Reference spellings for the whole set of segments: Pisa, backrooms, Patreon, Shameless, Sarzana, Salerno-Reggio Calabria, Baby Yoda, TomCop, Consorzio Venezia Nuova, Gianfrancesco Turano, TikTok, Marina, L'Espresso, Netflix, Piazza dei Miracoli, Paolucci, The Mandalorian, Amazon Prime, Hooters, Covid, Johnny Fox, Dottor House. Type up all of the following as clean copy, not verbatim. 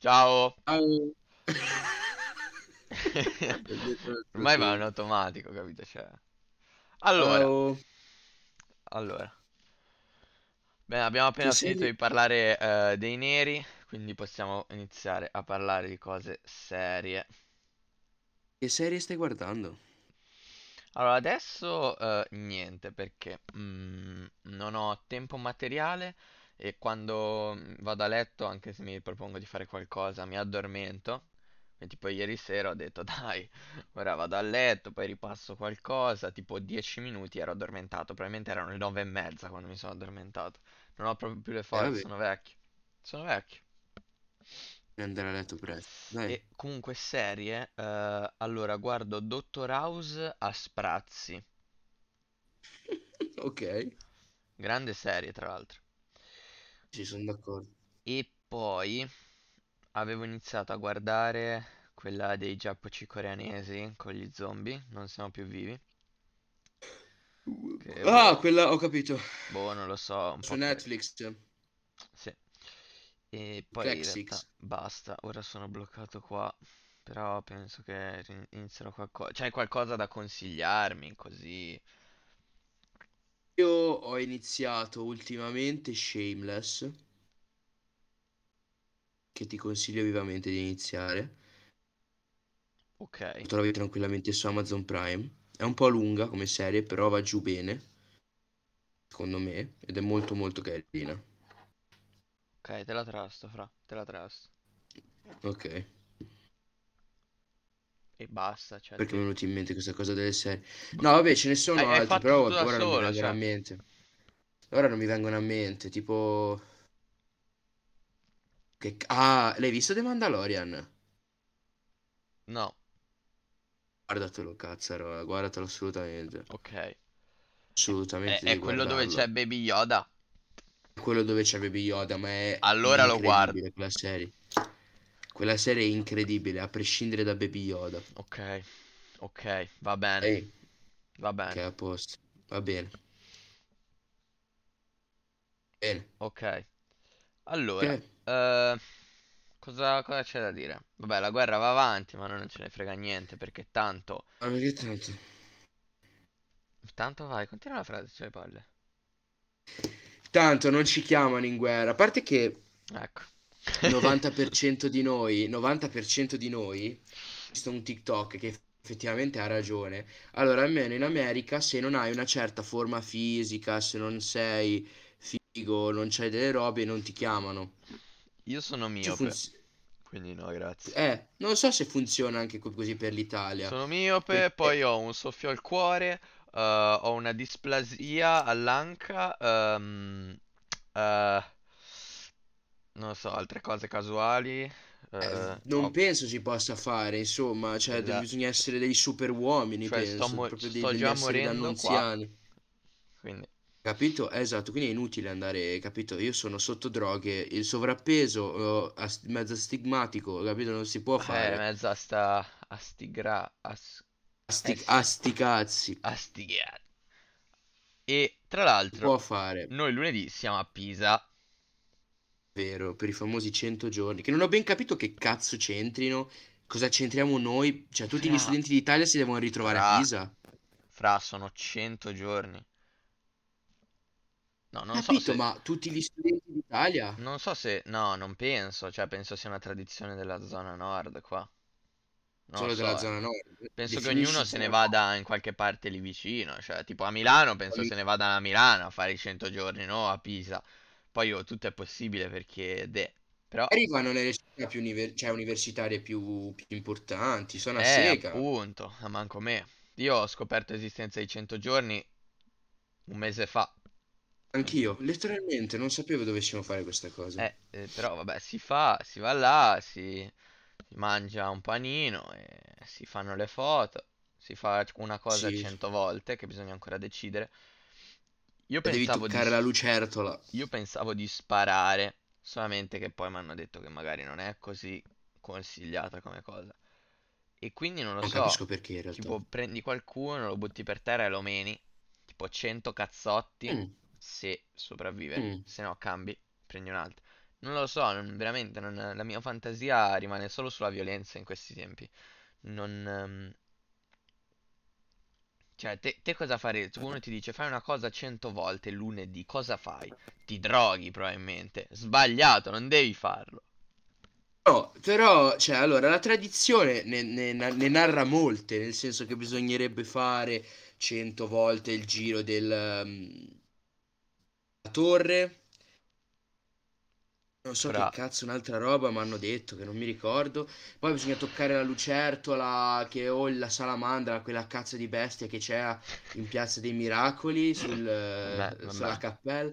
Ciao. Ciao. Ormai va in automatico, capito? Cioè... Allora. Allora. Bene, abbiamo appena finito di parlare dei neri, quindi possiamo iniziare a parlare di cose serie. Che serie stai guardando? Allora, adesso niente, perché non ho tempo materiale e quando vado a letto, anche se mi propongo di fare qualcosa, mi addormento. E tipo ieri sera ho detto dai, ora vado a letto, poi ripasso qualcosa, tipo 10 minuti ero addormentato, probabilmente erano le 9:30 quando mi sono addormentato. Non ho proprio più le forze, sono vecchio. Sono vecchio. Andare a letto presto. Dai. E comunque serie, allora guardo Dottor House a sprazzi. Ok. Grande serie, tra l'altro. Sì, sono d'accordo. E poi avevo iniziato a guardare quella dei giapponesi coreanesi con gli zombie, non siamo più vivi. Che, quella ho capito. Boh, non lo so, un su po' Netflix. Sì. E poi in realtà, basta, ora sono bloccato qua, però penso che inizierò qualcosa, c'è qualcosa da consigliarmi così. Io ho iniziato ultimamente Shameless, che ti consiglio vivamente di iniziare. Ok. Lo trovi tranquillamente su Amazon Prime. È un po' lunga come serie, però va giù bene, secondo me, ed è molto molto carina. Ok, te la trasto, fra, te la trasto. Ok. E basta, cioè. Perché mi è venuta in mente questa cosa delle serie. No, vabbè, ce ne sono altre, però ora non mi vengono a mente. Ora non mi vengono a mente, tipo... l'hai visto The Mandalorian? No. Guardatelo, cazzaro, guardatelo assolutamente. Ok. Assolutamente. È quello dove c'è Baby Yoda? Quello dove c'è Baby Yoda, ma è... Allora lo guardo. Quella serie è incredibile, a prescindere da Baby Yoda. Ok, va bene. Ehi. Va bene. Ok, a posto. Va bene. Bene. Ok. Allora... Okay. Cosa c'è da dire? Vabbè, la guerra va avanti, ma non ce ne frega niente, perché tanto... Ma perché tanto? Tanto vai, continua la frase, sulle palle. Tanto non ci chiamano in guerra, a parte che... Ecco. 90% di noi, ho visto un TikTok che effettivamente ha ragione. Allora, almeno in America, se non hai una certa forma fisica, se non sei figo, non c'hai delle robe, non ti chiamano. Io sono miope, quindi no, grazie. Non so se funziona anche così per l'Italia. Sono miope, poi ho un soffio al cuore, ho una displasia all'anca, non so, altre cose casuali. Non penso si possa fare, insomma, cioè esatto. Bisogna essere dei super uomini, cioè, penso, proprio sto già morendo qua. Quindi... Capito? Esatto, quindi è inutile andare, capito? Io sono sotto droghe, il sovrappeso, mezzo astigmatico, capito? Non si può fare. Mezzo asticazzi. E tra l'altro, può fare. Noi lunedì siamo a Pisa. Vero, per i famosi 100 giorni, che non ho ben capito che cazzo c'entrino, cosa c'entriamo noi, cioè tutti gli studenti d'Italia si devono ritrovare a Pisa. Fra, sono 100 giorni. No, non capito, so se... ma tutti gli studenti d'Italia? Non so se... No, non penso. Cioè, penso sia una tradizione della zona nord qua. Non solo so, della zona nord? Penso che ognuno se ne vada in qualche parte lì vicino. Cioè, tipo a Milano, penso se ne vada a Milano a fare i 100 giorni, no? A Pisa. Poi tutto è possibile perché... Però... Arrivano le università più universitarie più importanti. Sono a sega. Appunto. A manco me. Io ho scoperto l'esistenza dei 100 giorni un mese fa. Anch'io, letteralmente, non sapevo dovessimo fare questa cosa. Però vabbè, si va là, si mangia un panino, e si fanno le foto, si fa una cosa 100 volte che bisogna ancora decidere. Io pensavo devi toccare la lucertola. Io pensavo di sparare, solamente che poi mi hanno detto che magari non è così consigliata come cosa. E quindi non lo so. Non capisco perché in realtà. Tipo prendi qualcuno, lo butti per terra e lo meni, tipo 100 cazzotti. Se sopravvive, se no cambi, prendi un altro. Non lo so, veramente, la mia fantasia rimane solo sulla violenza in questi tempi. Non... Cioè, te cosa farei? Uno ti dice, fai una cosa 100 volte lunedì, cosa fai? Ti droghi probabilmente. Sbagliato, non devi farlo. No, però, cioè, allora, la tradizione ne narra molte, nel senso che bisognerebbe fare 100 volte il giro della torre. Non so che cazzo, un'altra roba mi hanno detto che non mi ricordo. Poi bisogna toccare la lucertola o la salamandra, quella cazzo di bestia che c'è in Piazza dei Miracoli sulla cappella.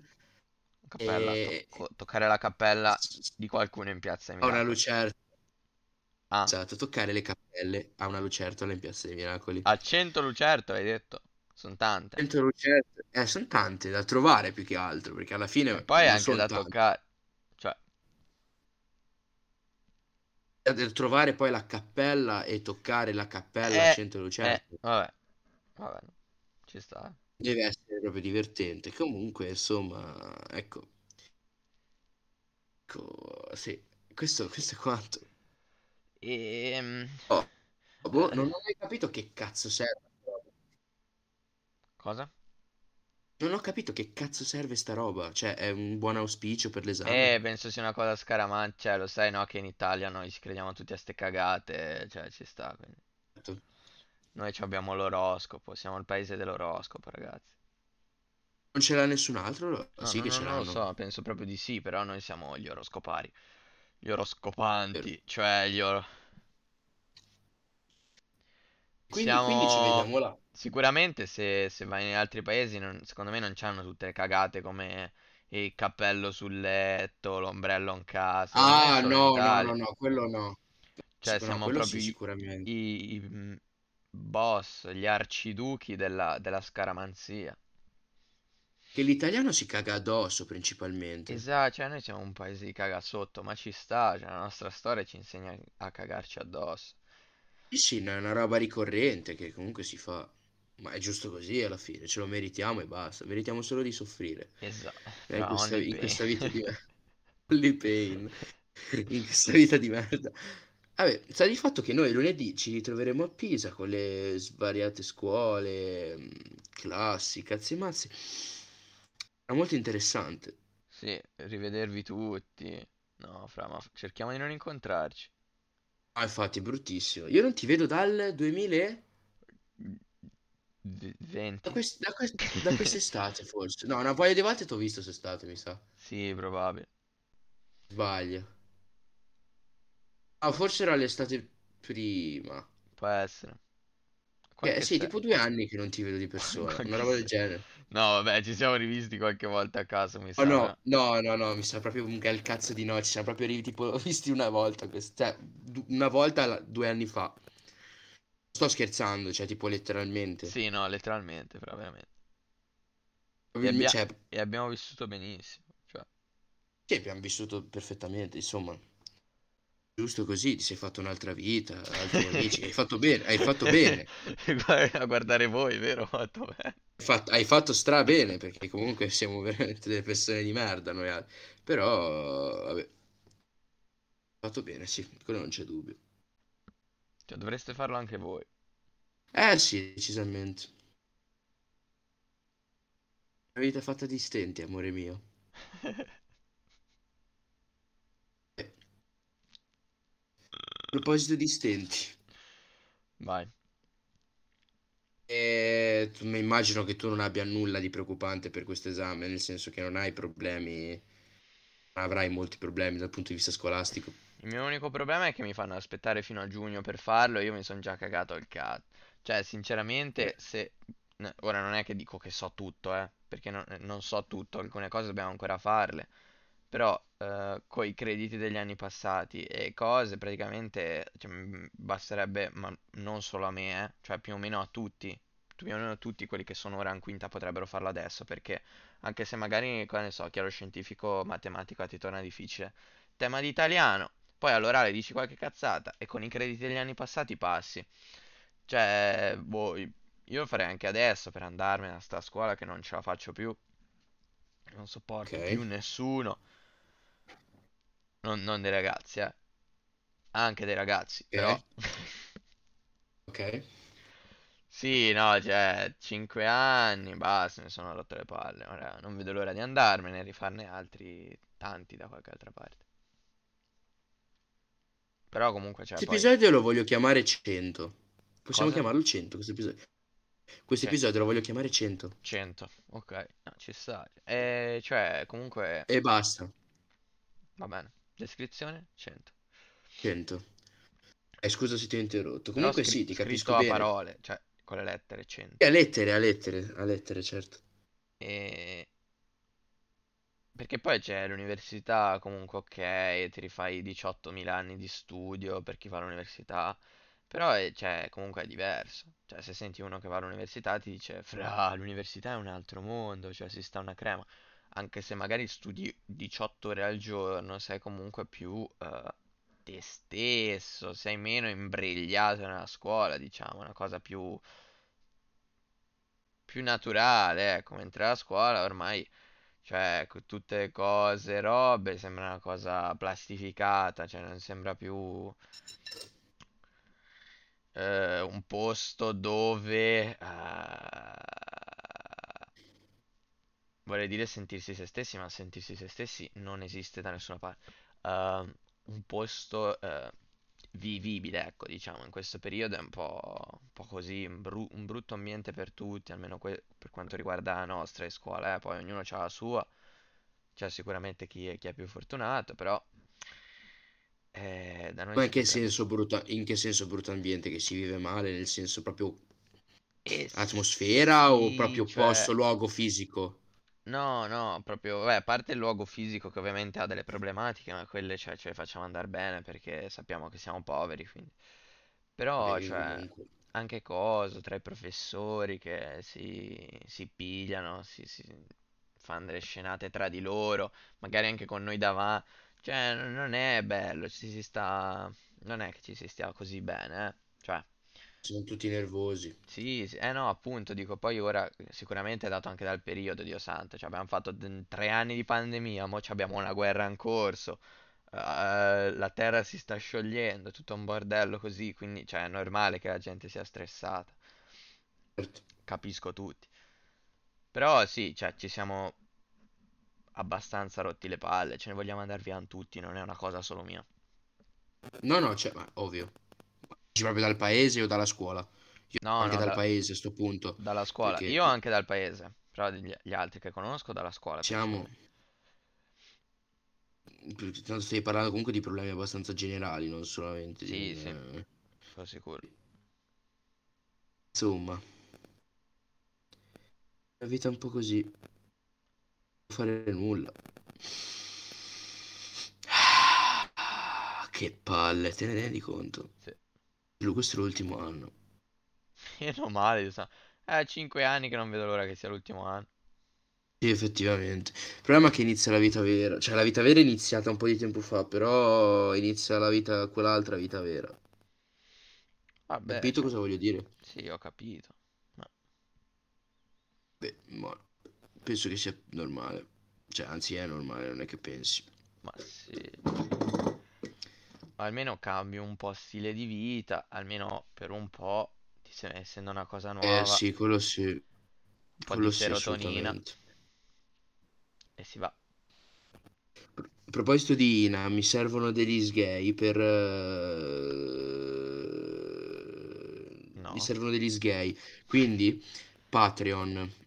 E... toccare la cappella di qualcuno in Piazza dei Miracoli. A una lucertola. Ah. Esatto, toccare le cappelle a una lucertola in Piazza dei Miracoli. A 100 lucertole, hai detto? Sono tante. 100 lucertole. Sono tante da trovare più che altro, perché alla fine... E poi è anche da toccare. Trovare poi la cappella e toccare la cappella a 100 lucertole. Vabbè, ci sta. Deve essere proprio divertente. Comunque, insomma, ecco sì, questo è quanto. Non ho mai capito che cazzo serve. Cosa? Non ho capito che cazzo serve sta roba. Cioè, è un buon auspicio per l'esame? Penso sia una cosa scaramaccia. Lo sai, no? Che in Italia noi ci crediamo tutti a ste cagate. Cioè, ci sta. Quindi. Noi abbiamo l'oroscopo. Siamo il paese dell'oroscopo, ragazzi. Non ce l'ha nessun altro? No, sì, ce l'hanno. Non lo so, penso proprio di sì. Però noi siamo gli oroscopari. Gli oroscopanti. Vero. Cioè, quindi ci vediamo là. Sicuramente se vai in altri paesi secondo me non c'hanno tutte le cagate come il cappello sul letto, l'ombrello in casa. Ah no, quello no. Cioè siamo proprio i boss, gli arciduchi della scaramanzia. Che l'italiano si caga addosso principalmente. Esatto, cioè noi siamo un paese di caga sotto, ma ci sta, cioè la nostra storia ci insegna a cagarci addosso. Sì, è una roba ricorrente che comunque si fa. Ma è giusto così alla fine, ce lo meritiamo e basta. Meritiamo solo di soffrire. Esatto. In questa vita di merda. Only pain. In questa vita di merda. Vabbè, sta di fatto che noi lunedì ci ritroveremo a Pisa con le svariate scuole, classi, cazzi e mazzi. È molto interessante. Sì, rivedervi tutti. No, ma cerchiamo di non incontrarci. Ah, infatti, è bruttissimo. Io non ti vedo dal 2020. Da quest'estate, forse. No, una paio di volte ti ho visto quest'estate, mi sa. Sì, probabile. Sbaglio. Ah, forse era l'estate prima. Può essere. Sì, tipo 2 anni che non ti vedo di persona. Una roba del genere. No, vabbè, ci siamo rivisti qualche volta a caso, mi sa. Oh, no, mi sa proprio che è il cazzo di no. Ci siamo proprio tipo visti una volta, cioè, una volta 2 anni fa. Sto scherzando, cioè, tipo letteralmente. Sì, no, letteralmente, veramente. E abbiamo vissuto benissimo, cioè. Sì, abbiamo vissuto perfettamente, insomma. Giusto così, ti sei fatto un'altra vita, altri amici, hai fatto bene. A guardare voi, vero? Hai fatto stra bene, perché comunque siamo veramente delle persone di merda noi altri. Però, vabbè, hai fatto bene, sì, quello non c'è dubbio. Cioè, dovreste farlo anche voi. Sì, decisamente. La vita è fatta di stenti, amore mio. A proposito di stenti, vai. Mi immagino che tu non abbia nulla di preoccupante per questo esame, nel senso che non avrai molti problemi dal punto di vista scolastico. Il mio unico problema è che mi fanno aspettare fino a giugno per farlo e io mi sono già cagato al cazzo. Cioè, sinceramente, ora non è che dico che so tutto, perché non so tutto, alcune cose dobbiamo ancora farle. Però coi crediti degli anni passati e cose praticamente, cioè, basterebbe, ma non solo a me, cioè più o meno a tutti quelli che sono ora in quinta potrebbero farlo adesso, perché anche se magari, cosa ne so, chiaro scientifico, matematica ti torna difficile, tema di italiano, poi all'orale dici qualche cazzata e con i crediti degli anni passati passi. Cioè, boh, io lo farei anche adesso per andarmene a sta scuola che non ce la faccio più, non sopporto più nessuno. Non dei ragazzi, eh. Anche dei ragazzi, però. Ok. Sì, no, cioè, 5 anni, basta, mi sono rotto le palle. Ora non vedo l'ora di andarmene e rifarne altri tanti da qualche altra parte. Però comunque c'è... Questo episodio lo voglio chiamare 100. Possiamo chiamarlo 100, questo episodio? Questo episodio lo voglio chiamare 100. 100, ok. No, ci sta. Cioè, comunque... E basta. Va bene. Descrizione? 100. 100. Scusa se ti ho interrotto. Comunque sì, ti capisco bene. Scritto a parole, cioè, con le lettere, 100. A lettere, certo. E... Perché poi c'è l'università, comunque, ok, ti rifai 18.000 anni di studio per chi fa l'università. Però cioè, comunque è diverso. Cioè, se senti uno che va all'università ti dice fra, l'università è un altro mondo, cioè si sta una crema. Anche se magari studi 18 ore al giorno, sei comunque più te stesso, sei meno imbrigliato nella scuola, diciamo, una cosa più naturale, come entrare a scuola ormai, cioè, tutte cose, robe, sembra una cosa plastificata, cioè non sembra più... un posto dove vorrei dire sentirsi se stessi, ma sentirsi se stessi non esiste da nessuna parte. Un posto vivibile, ecco, diciamo, in questo periodo è un po' così, un brutto ambiente per tutti, almeno per quanto riguarda la nostra scuola, poi ognuno ha la sua, c'è sicuramente chi è più fortunato, però... da noi. Ma in che senso brutto ambiente? Che si vive male? Nel senso proprio atmosfera, sì, o proprio, cioè... posto, luogo fisico? No, proprio, a parte il luogo fisico che ovviamente ha delle problematiche, ma quelle ce le facciamo andare bene perché sappiamo che siamo poveri, quindi. Però, beh, cioè, comunque. Anche tra i professori che si pigliano, si fanno delle scenate tra di loro, magari anche con noi davanti. Cioè, non è bello, si sta... Non è che ci si stia così bene, eh? Cioè... Sono tutti nervosi. Sì, no, appunto, dico, poi ora sicuramente è dato anche dal periodo, Dio santo, cioè abbiamo fatto 3 anni di pandemia, mo' abbiamo una guerra in corso, la terra si sta sciogliendo, tutto un bordello così, quindi, cioè, è normale che la gente sia stressata. Certo. Capisco tutti. Però sì, cioè, ci siamo... abbastanza rotti le palle, ce ne vogliamo andare via tutti, non è una cosa solo mia. No, cioè, ma ovvio. Dici proprio dal paese o dalla scuola? Io no, anche dal paese a sto punto. Dalla scuola, perché... io anche dal paese, però gli altri che conosco dalla scuola. Siamo... Tanto stai parlando comunque di problemi abbastanza generali, non solamente di... Sì, sono sicuro. Insomma. La vita è un po' così. Fare nulla, che palle, te ne rendi conto? Sì. Questo è l'ultimo anno, meno male, è 5 anni che non vedo l'ora che sia l'ultimo anno. Sì, effettivamente il problema è che inizia la vita vera, cioè la vita vera è iniziata un po' di tempo fa, però inizia la vita, quell'altra vita vera. Vabbè, capito cosa voglio dire? Sì, ho capito, no. Beh, buono. Penso che sia normale, cioè anzi è normale, non è che pensi. Ma sì, almeno cambi un po' stile di vita, almeno per un po', essendo una cosa nuova. Sì, quello sì. Un po' quello di serotonina. Sì, e si va. A proposito di Ina, mi servono degli sgay per... No. Mi servono degli sgay, quindi Patreon...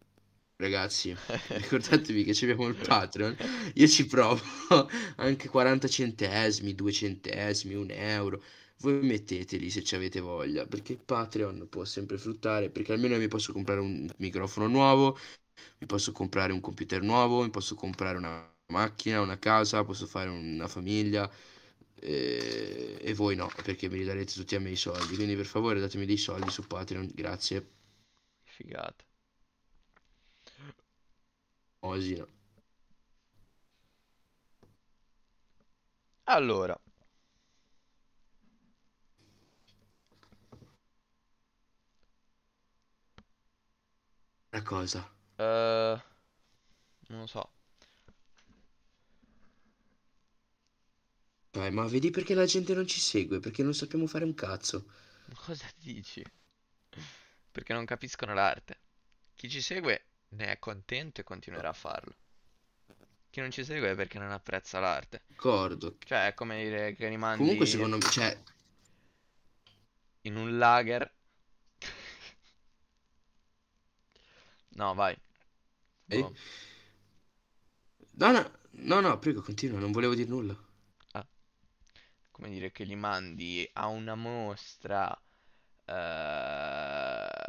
Ragazzi, ricordatevi che abbiamo il Patreon. Io ci provo anche 40 centesimi, 2 centesimi, 1 euro. Voi metteteli se ci avete voglia, perché il Patreon può sempre fruttare, perché almeno mi posso comprare un microfono nuovo, mi posso comprare un computer nuovo, mi posso comprare una macchina, una casa, posso fare una famiglia. E voi no, perché mi ridarete tutti a me i soldi. Quindi per favore datemi dei soldi su Patreon, grazie. Figata. Osina. Allora, una cosa non lo so. Ma vedi perché la gente non ci segue? Perché non sappiamo fare un cazzo. Cosa dici? Perché non capiscono l'arte. Chi ci segue ne è contento e continuerà a farlo. Chi non ci segue è perché non apprezza l'arte. D'accordo. Cioè è come dire che rimandi... Comunque secondo me, cioè... in un lager. No, vai. No. No, prego, continua, non volevo dire nulla. Come dire che li mandi a una mostra, vedono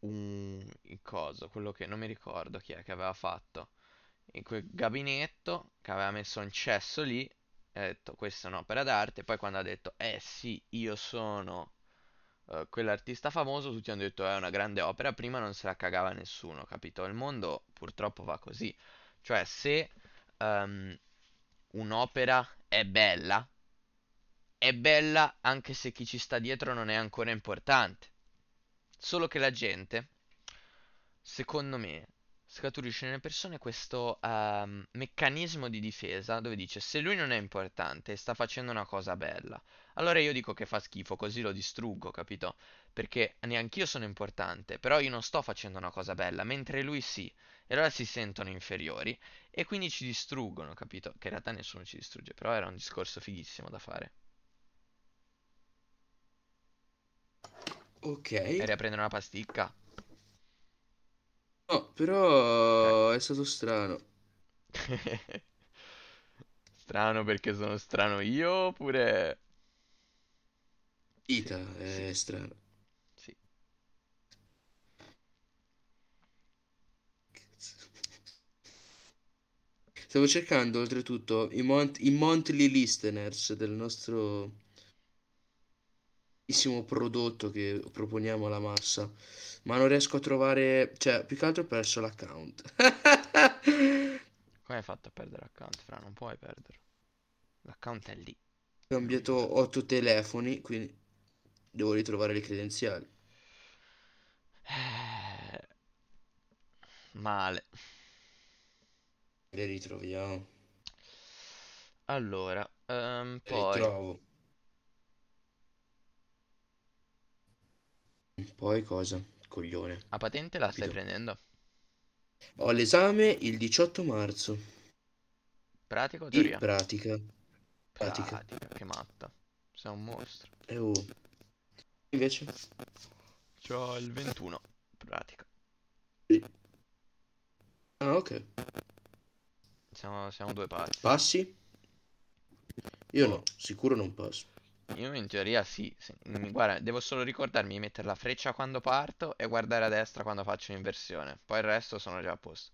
il coso, quello che non mi ricordo chi è che aveva fatto, in quel gabinetto che aveva messo un cesso lì e ha detto questa è un'opera d'arte, e poi quando ha detto sì io sono quell'artista famoso, tutti hanno detto è una grande opera, prima non se la cagava nessuno, capito? Il mondo purtroppo va così, cioè se un'opera è bella anche se chi ci sta dietro non è ancora importante, solo che la gente, secondo me, scaturisce nelle persone questo meccanismo di difesa dove dice se lui non è importante e sta facendo una cosa bella, allora io dico che fa schifo, così lo distruggo, capito? Perché neanch'io sono importante, però io non sto facendo una cosa bella, mentre lui sì, e allora si sentono inferiori e quindi ci distruggono, capito? Che in realtà nessuno ci distrugge, però era un discorso fighissimo da fare. Ok. Eri a prendere una pasticca? No, però è stato strano. Strano perché sono strano io oppure... Vita sì, è sì. Strano. Sì. Stavo cercando oltretutto i monthly listeners del nostro prodotto che proponiamo alla massa, ma non riesco a trovare, cioè più che altro ho perso l'account. Come hai fatto a perdere l'account, Fra? Non puoi perderlo, l'account è lì. Ho cambiato 8 telefoni, quindi devo ritrovare le credenziali. Male. Le ritroviamo. Allora poi ritrovo. Poi cosa? Coglione. A patente la stai prendendo? Ho l'esame il 18 marzo. Pratica o teoria? Pratica. Che matta. Sei un mostro. Invece? C'ho il 21. Pratica. Ah, ok. Siamo due passi. Passi? Io no, sicuro non passo. Io in teoria sì. Guarda, devo solo ricordarmi di mettere la freccia quando parto e guardare a destra quando faccio l'inversione. Poi il resto sono già a posto.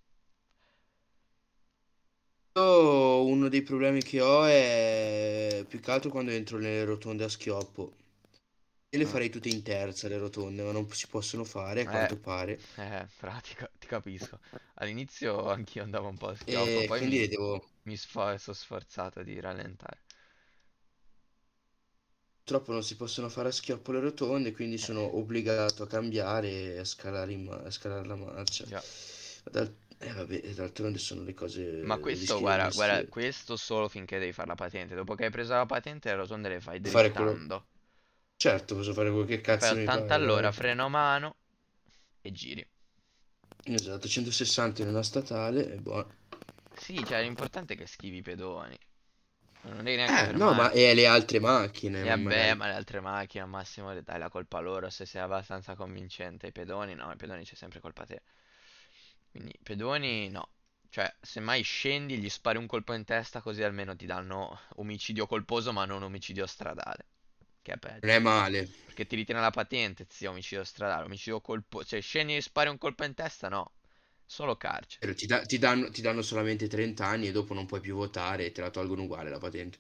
Uno dei problemi che ho è più che altro quando entro nelle rotonde a schioppo. Io le farei tutte in terza le rotonde, ma non si possono fare a quanto pare. Pratica, ti capisco. All'inizio anch'io andavo un po' a schioppo, poi sono sforzato di rallentare. Purtroppo non si possono fare a schioppo le rotonde, quindi sono obbligato a cambiare e a scalare la marcia. Già. D'altronde sono le cose. Ma questo, guarda, questo solo finché devi fare la patente. Dopo che hai preso la patente, le rotonde le fai drittando. Certo, posso fare quel che cazzo mi pare. 80 all'ora, freno a mano e giri. Esatto, 160 in una statale e buono. Sì, cioè l'importante è che schivi i pedoni. Non devi neanche no, ma e le altre macchine. Vabbè, ma le altre macchine al massimo dai la colpa loro se sei abbastanza convincente. I pedoni no, i pedoni c'è sempre colpa te. Quindi i pedoni no. Cioè, se mai scendi gli spari un colpo in testa così almeno ti danno omicidio colposo ma non omicidio stradale. Che è peggio. Non è male. Perché ti ritiene la patente, zio, omicidio stradale, omicidio colposo. Cioè, scendi e gli spari un colpo in testa, no. Solo carcere. Ti danno solamente 30 anni e dopo non puoi più votare e te la tolgono uguale la patente.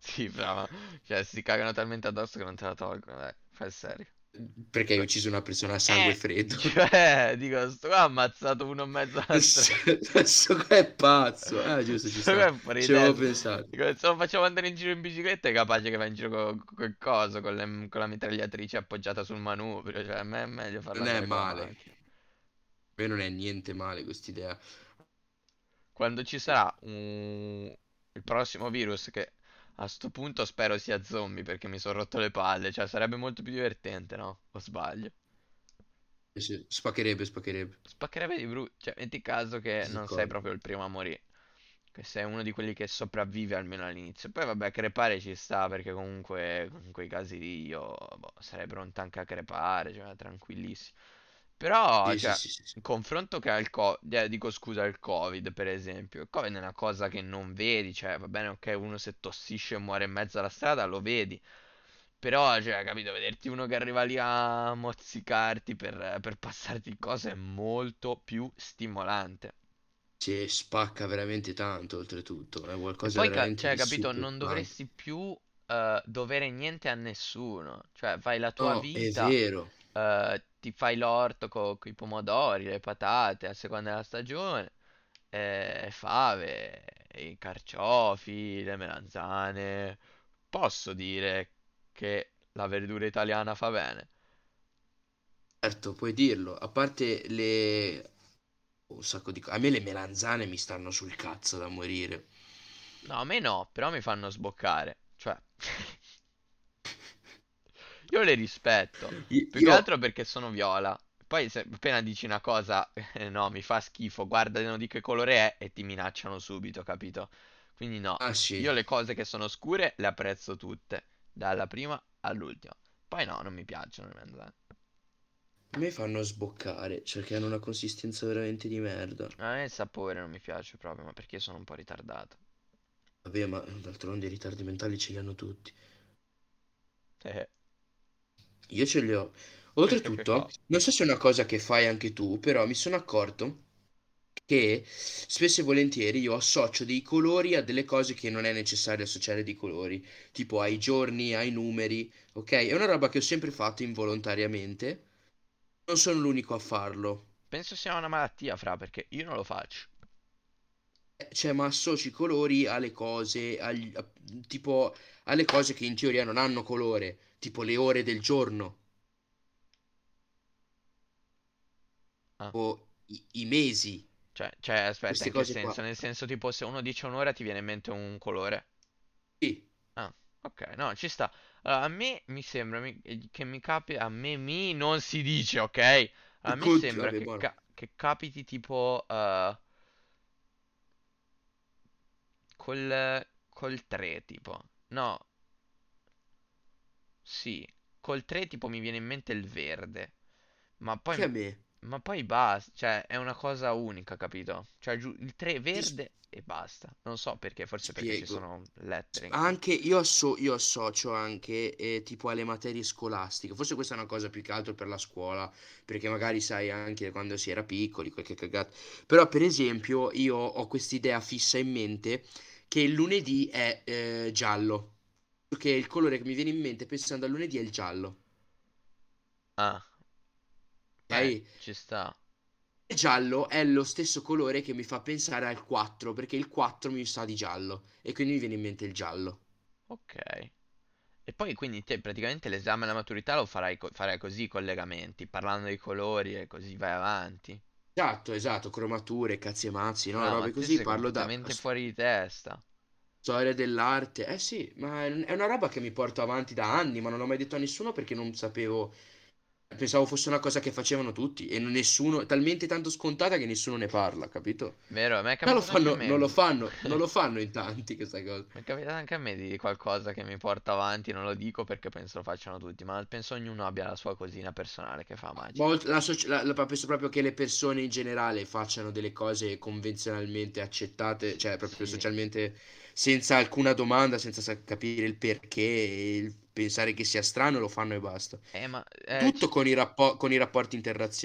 Sì, brava. Cioè si cagano talmente addosso che non te la tolgono, dai, fai serio. Perché hai ucciso una persona a sangue freddo? Cioè, dico, questo qua ha ammazzato uno e mezzo all'altro. Questo qua è pazzo. Giusto, ci sta. Ci avevo pensato. Dico, se lo facciamo andare in giro in bicicletta, è capace che va in giro con coso, con la mitragliatrice appoggiata sul manubrio. Cioè, a me è meglio farlo. Non è male. A me non è niente male quest'idea. Quando ci sarà il prossimo virus che... A sto punto spero sia zombie, perché mi sono rotto le palle. Cioè, sarebbe molto più divertente, no? O sbaglio? Sì, spaccherebbe. Spaccherebbe di brutto. Cioè, metti caso che non sei proprio il primo a morire, che sei uno di quelli che sopravvive almeno all'inizio. Poi vabbè, crepare ci sta, perché comunque in quei casi lì io sarei pronto anche a crepare, cioè tranquillissimo. Però, sì, cioè, sì. In confronto che al il Covid, per esempio. Il Covid è una cosa che non vedi, cioè, va bene, ok, uno se tossisce e muore in mezzo alla strada, lo vedi. Però, cioè, capito, vederti uno che arriva lì a mozzicarti per passarti cose è molto più stimolante. Sì, spacca veramente tanto, oltretutto. È qualcosa poi, veramente cioè, capito, non dovresti più dovere niente a nessuno. Cioè, fai la tua vita... è vero. Ti fai l'orto con i pomodori, le patate a seconda della stagione, fave, i carciofi, le melanzane. Posso dire che la verdura italiana fa bene? Certo, puoi dirlo. A parte un sacco di cose. A me le melanzane mi stanno sul cazzo da morire. No, a me no, però mi fanno sboccare. Cioè... Io le rispetto, più che altro perché sono viola. Poi se appena dici una cosa, no, mi fa schifo, guardano di che colore è e ti minacciano subito, capito? Quindi no, sì. Io le cose che sono scure le apprezzo tutte, dalla prima all'ultima. Poi no, non mi piacciono le melanzane. A me fanno sboccare, cioè che hanno una consistenza veramente di merda. A me il sapore non mi piace proprio, ma perché sono un po' ritardato. Vabbè, ma d'altronde i ritardi mentali ce li hanno tutti. Io ce li ho. Oltretutto, non so se è una cosa che fai anche tu, però mi sono accorto che spesso e volentieri io associo dei colori a delle cose che non è necessario associare di colori, tipo ai giorni, ai numeri, ok? È una roba che ho sempre fatto involontariamente. Non sono l'unico a farlo. Penso sia una malattia, Fra, perché io non lo faccio. Cioè, ma associ i colori alle cose, tipo alle cose che in teoria non hanno colore, tipo le ore del giorno, o i mesi. Cioè aspetta, in che senso? Qua. Nel senso, tipo, se uno dice un'ora ti viene in mente un colore? Sì. Ok, no, ci sta. Allora, a me mi sembra che mi capita, a me mi non si dice, ok? Allora, mi sembra che capiti tipo... Col 3 tipo. No. Sì. Col 3 tipo mi viene in mente il verde. Ma poi... Ma poi basta. Cioè è una cosa unica, capito? Cioè il 3 verde e basta. Non so perché. Forse perché ci sono lettere. Anche io associo anche tipo alle materie scolastiche. Forse questa è una cosa più che altro per la scuola, perché magari sai anche quando si era piccoli qualche cagata. Però per esempio io ho quest'idea fissa in mente che il lunedì è giallo, perché il colore che mi viene in mente pensando al lunedì è il giallo. Ci sta. Il giallo è lo stesso colore che mi fa pensare al 4, perché il 4 mi sa di giallo e quindi mi viene in mente il giallo. Ok. E poi quindi te praticamente l'esame alla maturità lo farai così, collegamenti, parlando dei colori e così vai avanti. Esatto, cromature, cazzi e mazzi, no, robe così, parlo da... completamente fuori di testa. Storia dell'arte, sì, ma è una roba che mi porto avanti da anni, ma non l'ho mai detto a nessuno perché non sapevo... Pensavo fosse una cosa che facevano tutti e nessuno, talmente tanto scontata che nessuno ne parla, capito? Vero, ma è capitato anche a me. Non lo fanno in tanti questa cosa. Mi è capitato anche a me di qualcosa che mi porta avanti, non lo dico perché penso lo facciano tutti, ma penso ognuno abbia la sua cosina personale che fa magica. Penso proprio che le persone in generale facciano delle cose convenzionalmente accettate, cioè proprio socialmente, senza alcuna domanda, senza capire il perché, pensare che sia strano, lo fanno e basta. Tutto con i rapporti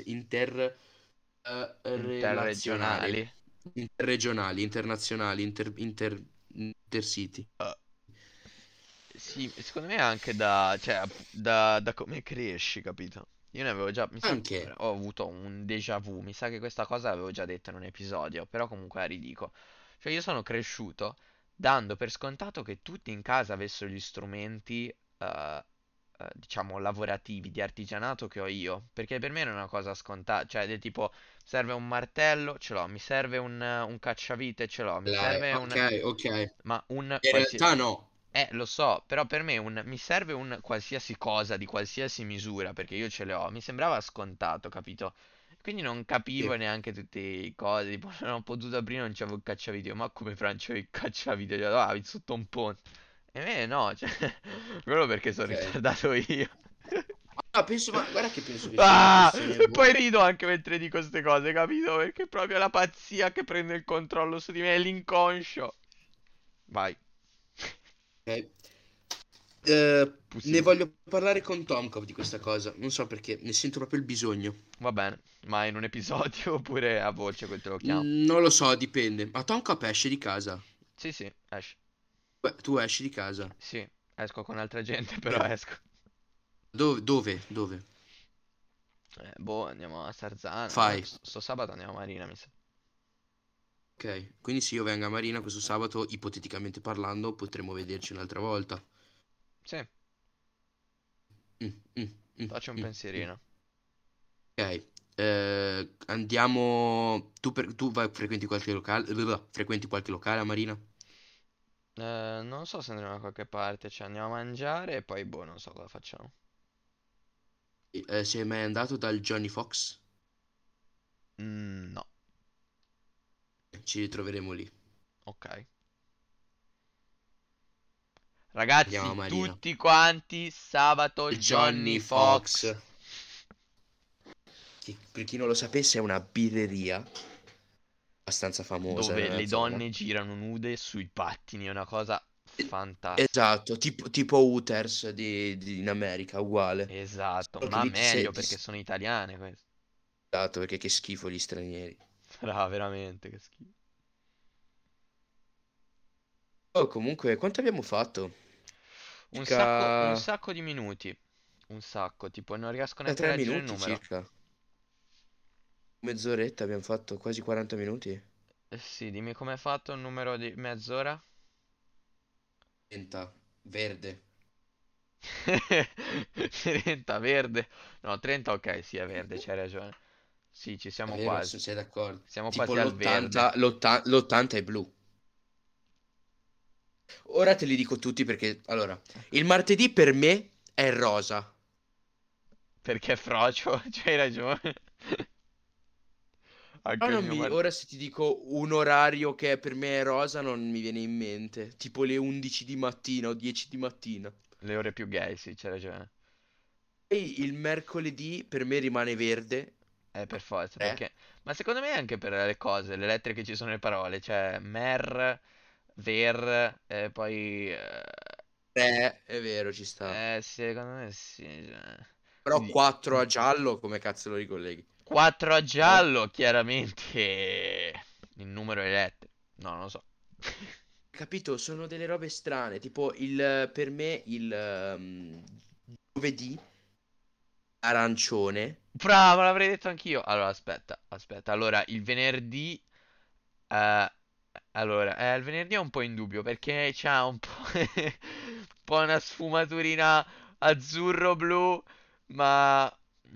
interregionali, internazionali, intercity. Sì, secondo me è anche da, cioè, da come cresci, capito? Io ne avevo già, mi sa che ho avuto un déjà vu, mi sa che questa cosa l'avevo già detta in un episodio, però comunque la ridico. Cioè io sono cresciuto dando per scontato che tutti in casa avessero gli strumenti, diciamo, lavorativi, di artigianato che ho io, perché per me non è una cosa scontata, cioè del tipo, serve un martello, ce l'ho, mi serve un cacciavite, ce l'ho, mi serve ok. Ma in realtà no. Lo so, però per me mi serve un qualsiasi cosa di qualsiasi misura, perché io ce le ho, mi sembrava scontato, capito? Quindi non capivo neanche tutte le cose, tipo non ho potuto aprire, non c'avevo il cacciavite, ma come Francio il cacciavite? Cioè, avevi sotto un ponte. E me no, cioè, quello perché sono ritardato io. Ah, penso, ma guarda che penso che e poi rido anche mentre dico queste cose, capito? Perché è proprio la pazzia che prende il controllo su di me, è l'inconscio. Vai. Ne voglio parlare con TomCop di questa cosa. Non so perché, ne sento proprio il bisogno. Va bene, ma in un episodio oppure a voce quel te lo chiamo? Non lo so, dipende. Ma TomCop esce di casa? Sì, esce. Beh, tu esci di casa? Sì, esco con altra gente, però esco. Dove? Andiamo a Sarzana. Fai. Sto sabato andiamo a Marina, mi sa. Ok, quindi se io vengo a Marina questo sabato, ipoteticamente parlando, potremmo vederci un'altra volta. Sì. Faccio un pensierino. Ok, andiamo... frequenti qualche locale a Marina? Non so se andremo da qualche parte, cioè andiamo a mangiare e poi non so cosa facciamo. Sei mai andato dal Johnny Fox? No. Ci ritroveremo lì. Ok. Ragazzi, tutti quanti, sabato Johnny Fox. Che, per chi non lo sapesse, è una birreria abbastanza famosa. Dove le donne girano nude sui pattini, è una cosa fantastica. Esatto, tipo Hooters in America, uguale. Esatto, ma meglio perché sono italiane queste. Esatto, perché che schifo gli stranieri. Veramente che schifo. Comunque, quanto abbiamo fatto? Un sacco di minuti. Un sacco, tipo non riesco neanche a leggere il numero. Circa. Mezz'oretta abbiamo fatto, quasi 40 minuti. Sì, dimmi com'è fatto il numero di mezz'ora? 30 verde. 30 verde. No, 30 ok, sì, è verde, c'hai ragione. Sì, ci siamo quasi. Sei d'accordo. Siamo tipo quasi al verde. L'80 è blu. Ora te li dico tutti perché... Allora, il martedì per me è rosa. Perché è frocio, c'hai ragione. Ora se ti dico un orario che per me è rosa non mi viene in mente. Tipo le 11 di mattina o 10 di mattina. Le ore più gay, sì, c'hai ragione. E il mercoledì per me rimane verde. Per forza, perché... Ma secondo me è anche per le cose, le lettere che ci sono nelle parole, cioè mer, ver, e poi... è vero, ci sta. Sì, secondo me sì. Cioè... Però 4 a giallo, come cazzo lo ricolleghi? 4 a giallo, chiaramente, il numero di lettere. No, non lo so. Capito, sono delle robe strane, tipo per me il giovedì arancione. Bravo, l'avrei detto anch'io. Allora, aspetta. Allora, il venerdì... il venerdì è un po' in dubbio, perché c'ha un po' una sfumaturina azzurro-blu, ma...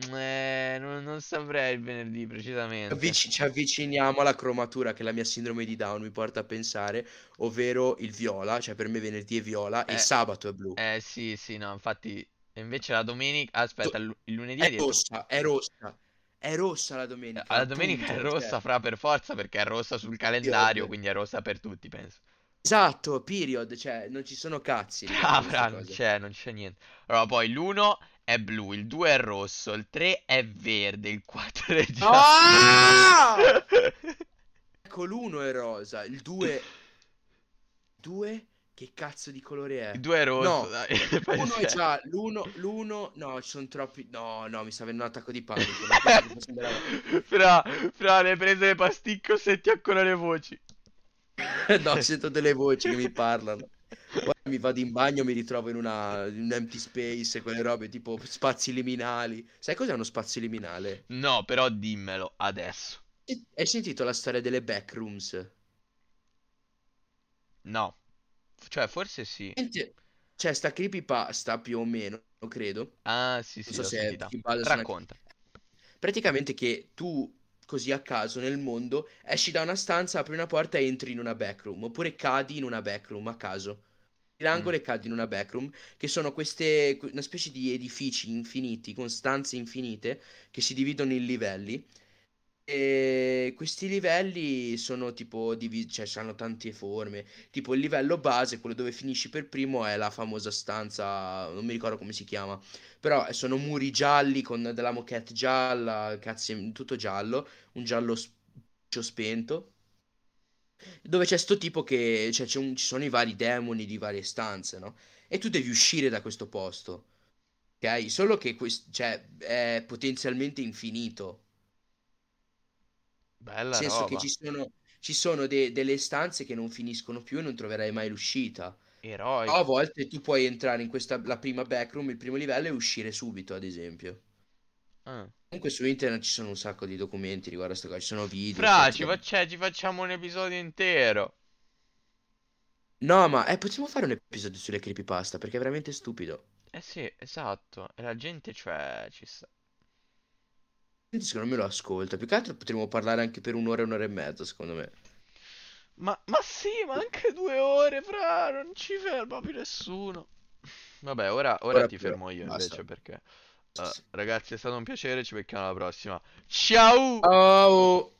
non saprei il venerdì precisamente. Ci avviciniamo alla cromatura che la mia sindrome di Down mi porta a pensare, ovvero il viola, cioè per me venerdì è viola e sabato è blu. Sì, no, infatti... E invece la domenica... Aspetta, il lunedì è rossa, è rossa. È rossa la domenica. La domenica è rossa, fra, per forza, perché è rossa sul calendario, quindi è rossa per tutti, penso. Esatto, period, cioè, non ci sono cazzi. Non c'è niente. Allora, poi l'1 è blu, il 2 è rosso, il 3 è verde, il 4 è giallo. Ecco, l'1 è rosa, il 2... Che cazzo di colore è? 2 è rosso, no. Dai. Uno è già, l'uno... No, ci sono troppi... No, mi sta avendo un attacco di panico. Fra, le hai prese le pasticche o senti ancora le voci? No, sento delle voci che mi parlano. Guarda, mi vado in bagno, mi ritrovo in un empty space e quelle robe tipo spazi liminali. Sai cos'è uno spazio liminale? No, però dimmelo adesso. Hai sentito la storia delle backrooms? No. Cioè, forse sì. Cioè, sta creepypasta più o meno, credo. Ah, sì, sì, non so se racconta. Praticamente che tu, così a caso nel mondo, esci da una stanza, apri una porta e entri in una backroom, oppure cadi in una backroom a caso. L'angolo e cadi in una backroom, che sono queste una specie di edifici infiniti con stanze infinite che si dividono in livelli. E questi livelli sono tipo cioè hanno tante forme. Tipo il livello base, quello dove finisci per primo, è la famosa stanza, non mi ricordo come si chiama, però sono muri gialli con della moquette gialla, cazzo, tutto giallo, un giallo spento, dove c'è sto tipo che cioè, ci sono i vari demoni di varie stanze, no? E tu devi uscire da questo posto, ok? Solo che cioè, è potenzialmente infinito. Bella nel senso roba. Che ci sono delle stanze che non finiscono più e non troverai mai l'uscita. Eroi. A volte tu puoi entrare in questa la prima backroom, il primo livello, e uscire subito, ad esempio. Ah. Comunque su internet ci sono un sacco di documenti riguardo a sto qua, ci sono video. Ci facciamo un episodio intero. No, ma possiamo fare un episodio sulle creepypasta, perché è veramente stupido. Eh sì, esatto. E la gente, cioè, ci sta. Secondo me lo ascolta. Più che altro potremmo parlare anche per un'ora e mezza, secondo me. Ma sì, ma anche 2 ore, fra. Non ci ferma più nessuno. Vabbè, ora ti fermo io invece, perché ragazzi, è stato un piacere. Ci becchiamo alla prossima. Ciao.